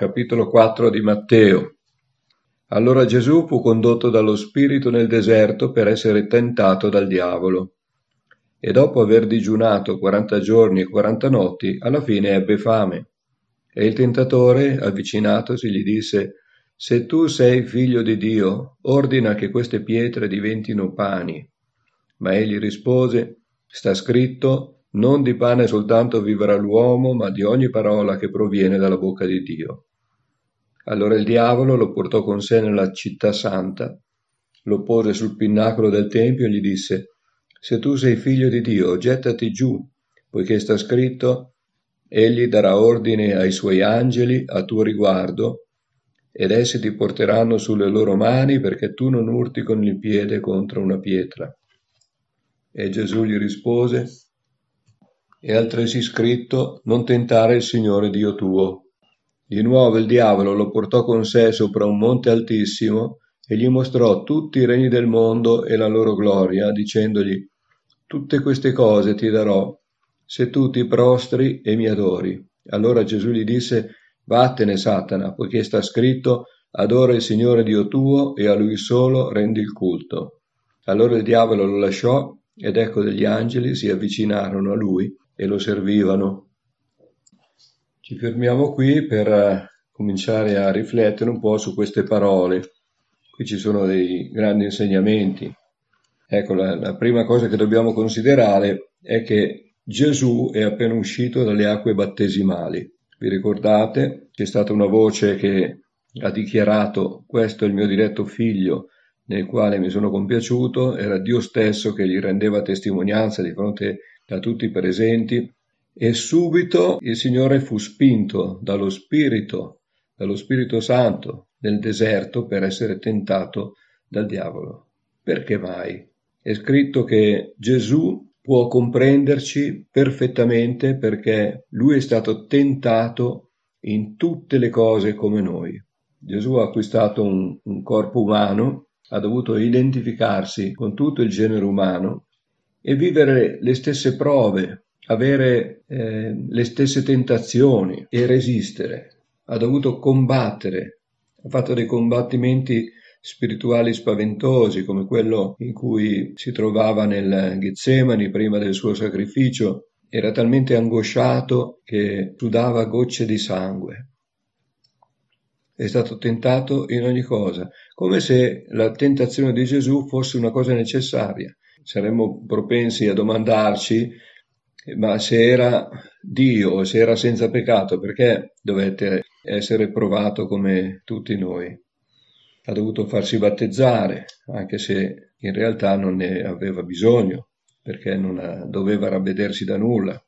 capitolo 4 di Matteo. Allora Gesù fu condotto dallo Spirito nel deserto per essere tentato dal diavolo. E dopo aver digiunato 40 giorni e 40 notti, alla fine ebbe fame. E il tentatore, avvicinatosi, gli disse: «Se tu sei figlio di Dio, ordina che queste pietre diventino pani». Ma egli rispose: «Sta scritto, non di pane soltanto vivrà l'uomo, ma di ogni parola che proviene dalla bocca di Dio». Allora il diavolo lo portò con sé nella città santa, lo pose sul pinnacolo del tempio e gli disse: «Se tu sei figlio di Dio, gettati giù, poiché sta scritto, egli darà ordine ai suoi angeli a tuo riguardo, ed essi ti porteranno sulle loro mani perché tu non urti con il piede contro una pietra». E Gesù gli rispose: «È altresì scritto, non tentare il Signore Dio tuo». Di nuovo il diavolo lo portò con sé sopra un monte altissimo e gli mostrò tutti i regni del mondo e la loro gloria, dicendogli: «Tutte queste cose ti darò, se tu ti prostri e mi adori». Allora Gesù gli disse: «Vattene, Satana, poiché sta scritto, adora il Signore Dio tuo e a Lui solo rendi il culto». Allora il diavolo lo lasciò, ed ecco degli angeli si avvicinarono a Lui e lo servivano. Ci fermiamo qui per cominciare a riflettere un po' su queste parole. Qui ci sono dei grandi insegnamenti. Ecco, la prima cosa che dobbiamo considerare è che Gesù è appena uscito dalle acque battesimali. Vi ricordate? C'è stata una voce che ha dichiarato: «Questo è il mio diletto figlio, nel quale mi sono compiaciuto». Era Dio stesso che gli rendeva testimonianza di fronte a tutti i presenti. E subito il Signore fu spinto dallo Spirito Santo, nel deserto per essere tentato dal diavolo. Perché mai? È scritto che Gesù può comprenderci perfettamente perché lui è stato tentato in tutte le cose come noi. Gesù ha acquistato un corpo umano, ha dovuto identificarsi con tutto il genere umano e vivere le stesse prove, avere le stesse tentazioni e resistere. Ha dovuto combattere, ha fatto dei combattimenti spirituali spaventosi, come quello in cui si trovava nel Getsemani prima del suo sacrificio. Era talmente angosciato che sudava gocce di sangue. È stato tentato in ogni cosa, come se la tentazione di Gesù fosse una cosa necessaria. Saremmo propensi a domandarci: ma se era Dio, se era senza peccato, perché dovette essere provato come tutti noi? Ha dovuto farsi battezzare, anche se in realtà non ne aveva bisogno, perché non doveva ravvedersi da nulla.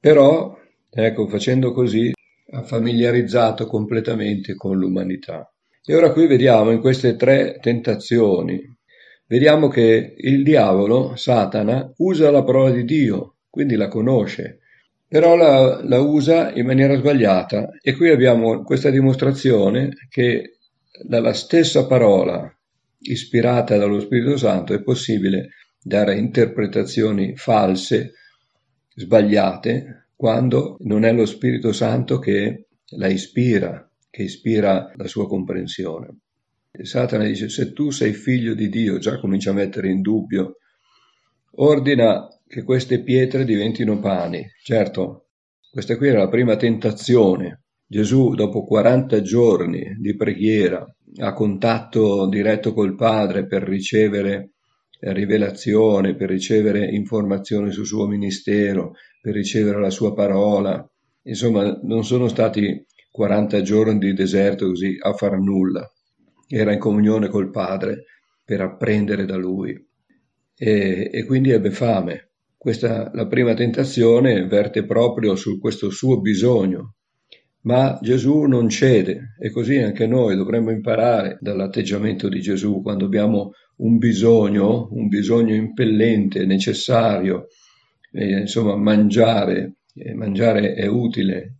Però, ecco, facendo così, ha familiarizzato completamente con l'umanità. E ora qui vediamo, in queste tre tentazioni, vediamo che il diavolo, Satana, usa la parola di Dio, quindi la conosce, però la usa in maniera sbagliata. E qui abbiamo questa dimostrazione che dalla stessa parola ispirata dallo Spirito Santo è possibile dare interpretazioni false, sbagliate, quando non è lo Spirito Santo che la ispira, che ispira la sua comprensione. E Satana dice: «Se tu sei figlio di Dio», già comincia a mettere in dubbio, «ordina che queste pietre diventino pani». Certo, questa qui era la prima tentazione. Gesù, dopo 40 giorni di preghiera, a contatto diretto col Padre per ricevere rivelazione, per ricevere informazioni sul suo ministero, per ricevere la sua parola. Insomma, non sono stati 40 giorni di deserto così a far nulla. Era in comunione col Padre per apprendere da Lui e quindi ebbe fame. Questa, la prima tentazione, verte proprio su questo suo bisogno. Ma Gesù non cede, e così anche noi dovremmo imparare dall'atteggiamento di Gesù quando abbiamo un bisogno impellente, necessario. Insomma, mangiare è utile.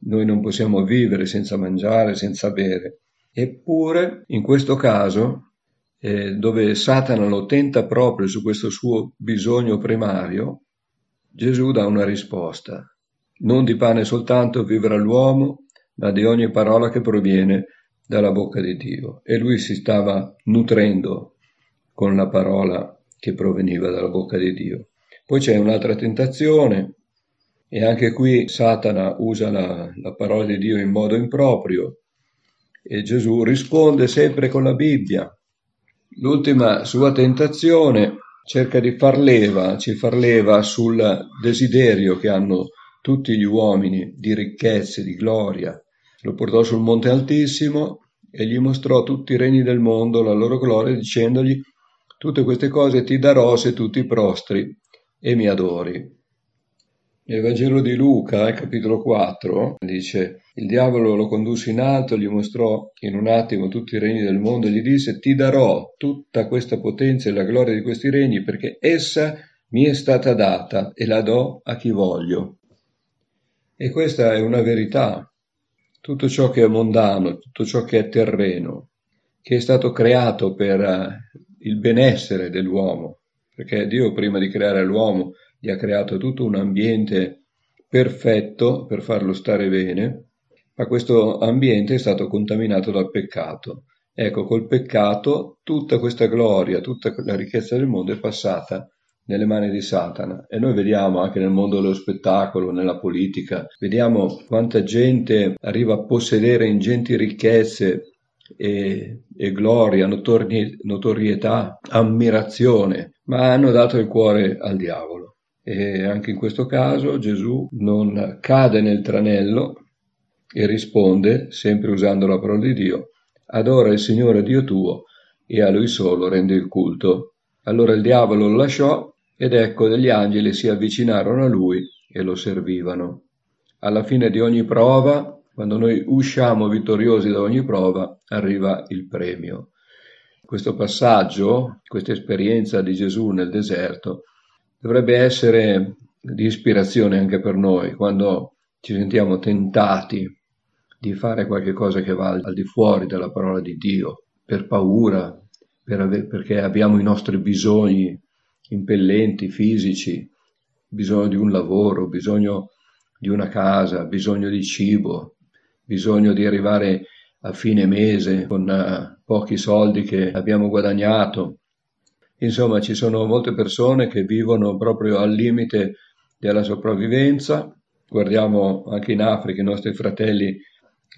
Noi non possiamo vivere senza mangiare, senza bere. Eppure, in questo caso, dove Satana lo tenta proprio su questo suo bisogno primario, Gesù dà una risposta. Non di pane soltanto vivrà l'uomo, ma di ogni parola che proviene dalla bocca di Dio. E lui si stava nutrendo con la parola che proveniva dalla bocca di Dio. Poi c'è un'altra tentazione, e anche qui Satana usa la parola di Dio in modo improprio, e Gesù risponde sempre con la Bibbia. L'ultima sua tentazione cerca di far leva sul desiderio che hanno tutti gli uomini di ricchezze, di gloria. Lo portò sul Monte Altissimo e gli mostrò tutti i regni del mondo, la loro gloria, dicendogli: tutte queste cose ti darò se tu ti prostri e mi adori. Nel Vangelo di Luca, capitolo 4, dice: il diavolo lo condusse in alto, gli mostrò in un attimo tutti i regni del mondo e gli disse: ti darò tutta questa potenza e la gloria di questi regni, perché essa mi è stata data e la do a chi voglio. E questa è una verità. Tutto ciò che è mondano, tutto ciò che è terreno, che è stato creato per il benessere dell'uomo, perché Dio prima di creare l'uomo gli ha creato tutto un ambiente perfetto per farlo stare bene, ma questo ambiente è stato contaminato dal peccato. Ecco, col peccato tutta questa gloria, tutta la ricchezza del mondo è passata nelle mani di Satana. E noi vediamo anche nel mondo dello spettacolo, nella politica, vediamo quanta gente arriva a possedere ingenti ricchezze e gloria, notorietà, ammirazione, ma hanno dato il cuore al diavolo. E anche in questo caso Gesù non cade nel tranello e risponde, sempre usando la parola di Dio: adora il Signore Dio tuo e a Lui solo rende il culto. Allora il diavolo lo lasciò ed ecco degli angeli si avvicinarono a lui e lo servivano. Alla fine di ogni prova, quando noi usciamo vittoriosi da ogni prova, arriva il premio. Questo passaggio, questa esperienza di Gesù nel deserto, dovrebbe essere di ispirazione anche per noi, quando ci sentiamo tentati di fare qualche cosa che va al di fuori della parola di Dio, per paura, perché abbiamo i nostri bisogni impellenti, fisici, bisogno di un lavoro, bisogno di una casa, bisogno di cibo, bisogno di arrivare a fine mese con pochi soldi che abbiamo guadagnato. Insomma, ci sono molte persone che vivono proprio al limite della sopravvivenza. Guardiamo anche in Africa i nostri fratelli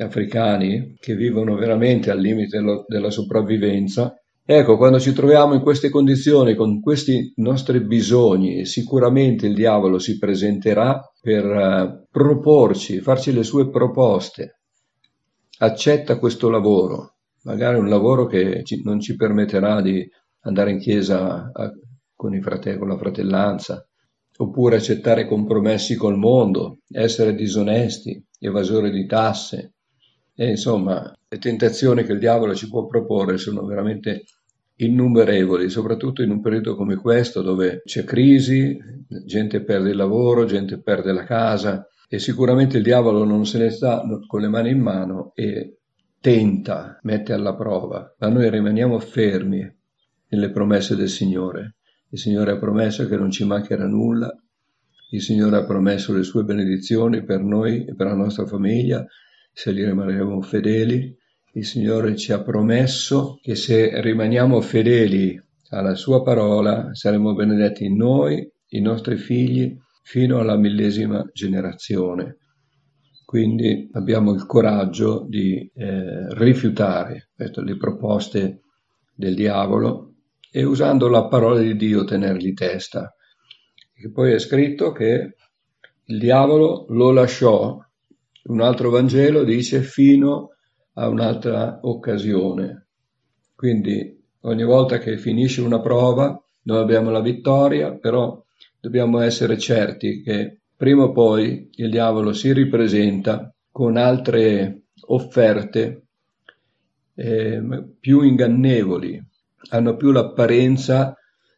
africani che vivono veramente al limite della sopravvivenza. Ecco, quando ci troviamo in queste condizioni, con questi nostri bisogni, sicuramente il diavolo si presenterà per proporci, farci le sue proposte. Accetta questo lavoro, magari un lavoro che non ci permetterà di andare in chiesa con la fratellanza, oppure accettare compromessi col mondo, essere disonesti, evasori di tasse. E insomma, le tentazioni che il diavolo ci può proporre sono veramente innumerevoli, soprattutto in un periodo come questo dove c'è crisi, gente perde il lavoro, gente perde la casa, e sicuramente il diavolo non se ne sta con le mani in mano e tenta, mette alla prova, ma noi rimaniamo fermi nelle promesse del Signore. Il Signore ha promesso che non ci mancherà nulla, il Signore ha promesso le sue benedizioni per noi e per la nostra famiglia, se gli rimarremo fedeli. Il Signore ci ha promesso che se rimaniamo fedeli alla sua parola saremo benedetti noi, i nostri figli, fino alla 1000ª generazione. Quindi abbiamo il coraggio di rifiutare le proposte del diavolo e, usando la parola di Dio, tenergli testa. E poi è scritto che il diavolo lo lasciò, un altro Vangelo dice, fino a un'altra occasione. Quindi ogni volta che finisce una prova noi abbiamo la vittoria, però dobbiamo essere certi che prima o poi il diavolo si ripresenta con altre offerte più ingannevoli, hanno più l'apparenza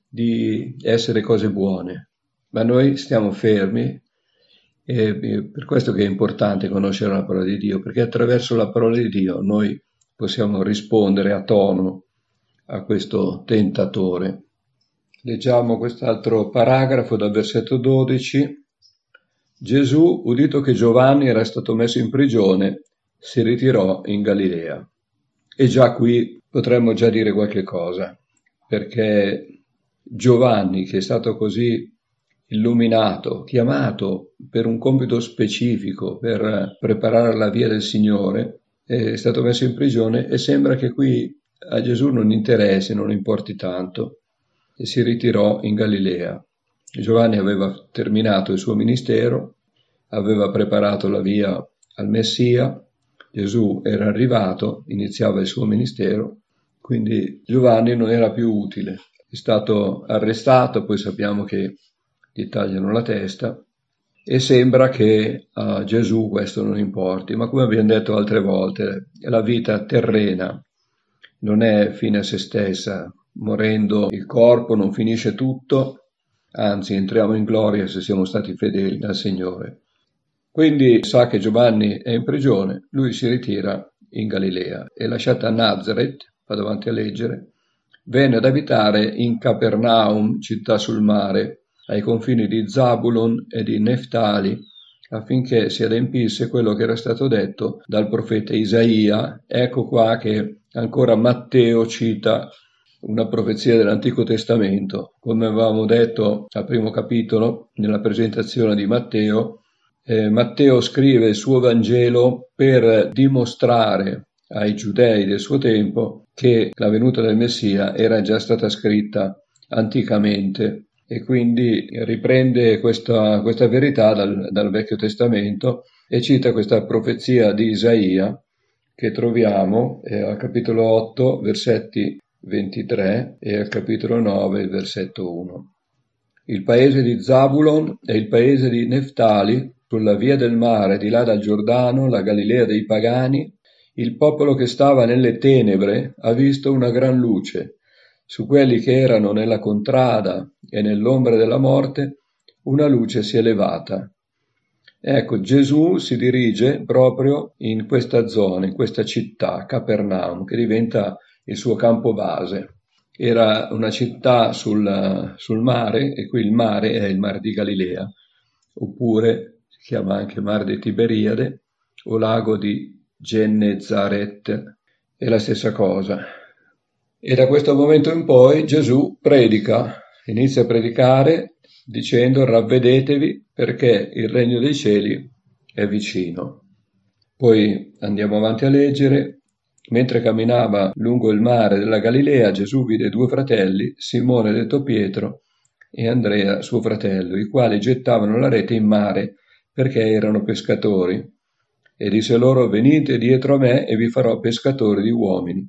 di essere cose buone, ma noi stiamo fermi. E per questo che è importante conoscere la parola di Dio, perché attraverso la parola di Dio noi possiamo rispondere a tono a questo tentatore. Leggiamo quest'altro paragrafo dal versetto 12. Gesù, udito che Giovanni era stato messo in prigione, si ritirò in Galilea. E già qui potremmo già dire qualche cosa, perché Giovanni, che è stato così illuminato, chiamato per un compito specifico, per preparare la via del Signore, è stato messo in prigione e sembra che qui a Gesù non interessi, non importi tanto, e si ritirò in Galilea. Giovanni aveva terminato il suo ministero, aveva preparato la via al Messia, Gesù era arrivato, iniziava il suo ministero, quindi Giovanni non era più utile. È stato arrestato, poi sappiamo che gli tagliano la testa, e sembra che a Gesù questo non importi, ma come abbiamo detto altre volte, la vita terrena non è fine a se stessa, morendo il corpo non finisce tutto, anzi entriamo in gloria se siamo stati fedeli al Signore. Quindi sa che Giovanni è in prigione, lui si ritira in Galilea, è lasciata a Nazaret, vado avanti a leggere, venne ad abitare in Capernaum, città sul mare, ai confini di Zabulon e di Neftali, affinché si adempisse quello che era stato detto dal profeta Isaia. Ecco qua che ancora Matteo cita una profezia dell'Antico Testamento. Come avevamo detto al primo capitolo, nella presentazione di Matteo, Matteo scrive il suo Vangelo per dimostrare ai giudei del suo tempo che la venuta del Messia era già stata scritta anticamente, e quindi riprende questa verità dal Vecchio Testamento e cita questa profezia di Isaia che troviamo al capitolo 8, versetti 23 e al capitolo 9, versetto 1. Il paese di Zabulon e il paese di Neftali, sulla via del mare, di là dal Giordano, la Galilea dei pagani, il popolo che stava nelle tenebre ha visto una gran luce. Su quelli che erano nella contrada e nell'ombra della morte, una luce si è levata. Ecco, Gesù si dirige proprio in questa zona, in questa città, Capernaum, che diventa il suo campo base. Era una città sul mare, e qui il mare è il Mar di Galilea, oppure si chiama anche Mar di Tiberiade o lago di genne zaret, è la stessa cosa. E da questo momento in poi Gesù predica, inizia a predicare dicendo: ravvedetevi perché il regno dei cieli è vicino. Poi andiamo avanti a leggere. Mentre camminava lungo il mare della Galilea, Gesù vide due fratelli, Simone detto Pietro e Andrea suo fratello, i quali gettavano la rete in mare perché erano pescatori. E disse loro: venite dietro a me e vi farò pescatori di uomini.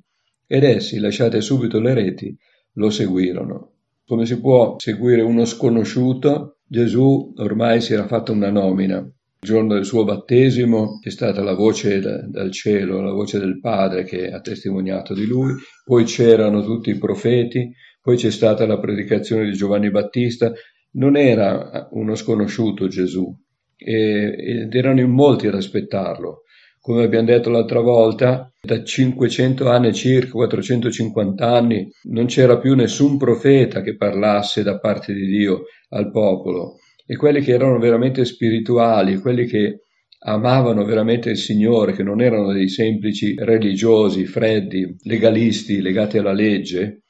Ed essi, lasciate subito le reti, lo seguirono. Come si può seguire uno sconosciuto? Gesù ormai si era fatto una nomina. Il giorno del suo battesimo è stata la voce dal cielo, la voce del Padre che ha testimoniato di lui, poi c'erano tutti i profeti, poi c'è stata la predicazione di Giovanni Battista. Non era uno sconosciuto Gesù, ed erano in molti ad aspettarlo. Come abbiamo detto l'altra volta, da 500 anni circa, 450 anni, non c'era più nessun profeta che parlasse da parte di Dio al popolo. E quelli che erano veramente spirituali, quelli che amavano veramente il Signore, che non erano dei semplici religiosi, freddi, legalisti, legati alla legge,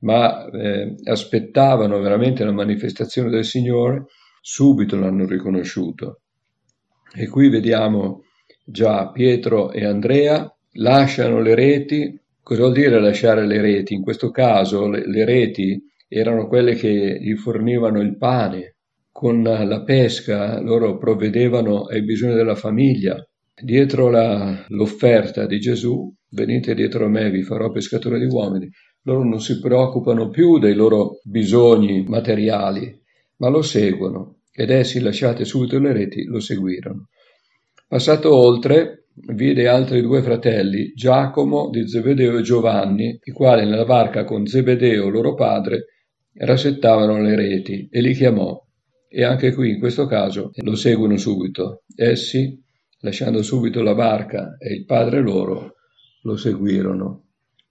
ma aspettavano veramente la manifestazione del Signore, subito l'hanno riconosciuto. E qui vediamo già Pietro e Andrea lasciano le reti. Cosa vuol dire lasciare le reti? In questo caso le reti erano quelle che gli fornivano il pane. Con la pesca loro provvedevano ai bisogni della famiglia. Dietro l'offerta di Gesù, venite dietro a me, vi farò pescatore di uomini, loro non si preoccupano più dei loro bisogni materiali, ma lo seguono. Ed essi, lasciate subito le reti, lo seguirono. Passato oltre, vide altri due fratelli, Giacomo di Zebedeo e Giovanni, i quali nella barca con Zebedeo, loro padre, rassettavano le reti, e li chiamò. E anche qui, in questo caso, lo seguono subito. Essi, lasciando subito la barca e il padre loro, lo seguirono.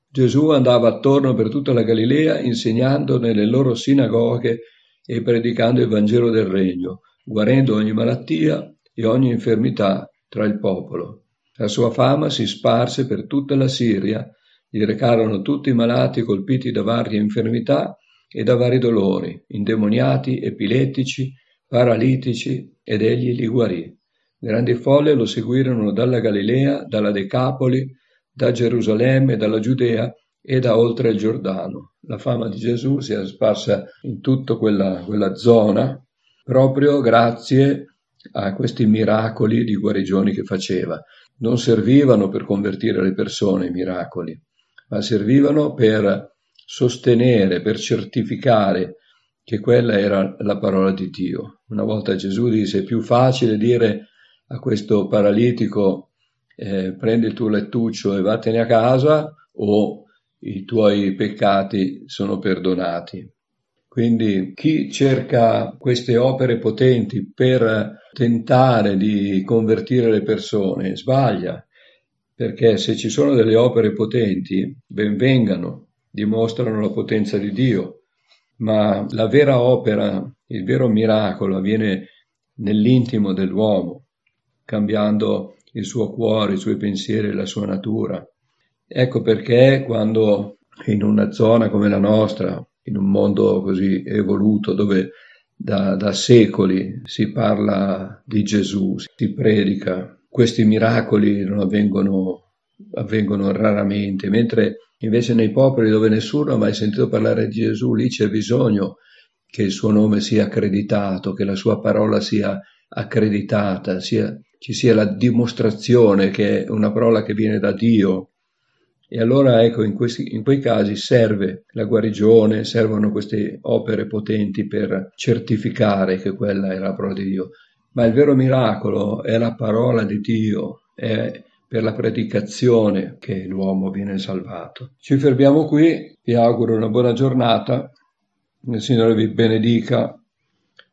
Gesù andava attorno per tutta la Galilea, insegnando nelle loro sinagoghe e predicando il Vangelo del Regno, guarendo ogni malattia e ogni infermità tra il popolo. La sua fama si sparse per tutta la Siria, gli recarono tutti i malati colpiti da varie infermità e da vari dolori, indemoniati, epilettici, paralitici, ed egli li guarì. Grandi folle lo seguirono dalla Galilea, dalla Decapoli, da Gerusalemme, dalla Giudea e da oltre il Giordano. La fama di Gesù si è sparsa in tutta quella zona proprio grazie a questi miracoli di guarigioni che faceva. Non servivano per convertire le persone i miracoli, ma servivano per sostenere, per certificare che quella era la parola di Dio. Una volta Gesù disse: è più facile dire a questo paralitico prendi il tuo lettuccio e vattene a casa, o i tuoi peccati sono perdonati. Quindi chi cerca queste opere potenti per tentare di convertire le persone sbaglia, perché se ci sono delle opere potenti, ben vengano, dimostrano la potenza di Dio, ma la vera opera, il vero miracolo avviene nell'intimo dell'uomo, cambiando il suo cuore, i suoi pensieri, la sua natura. Ecco perché quando in una zona come la nostra, in un mondo così evoluto, dove da secoli si parla di Gesù, si predica, questi miracoli non avvengono raramente, mentre invece nei popoli dove nessuno ha mai sentito parlare di Gesù, lì c'è bisogno che il suo nome sia accreditato, che la sua parola sia accreditata, ci sia la dimostrazione che è una parola che viene da Dio. E allora ecco, in quei casi serve la guarigione, servono queste opere potenti per certificare che quella era la parola di Dio. Ma il vero miracolo è la parola di Dio, è per la predicazione che l'uomo viene salvato. Ci fermiamo qui, vi auguro una buona giornata, il Signore vi benedica.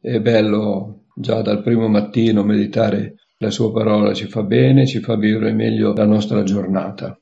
È bello già dal primo mattino meditare la sua parola, ci fa bene, ci fa vivere meglio la nostra giornata.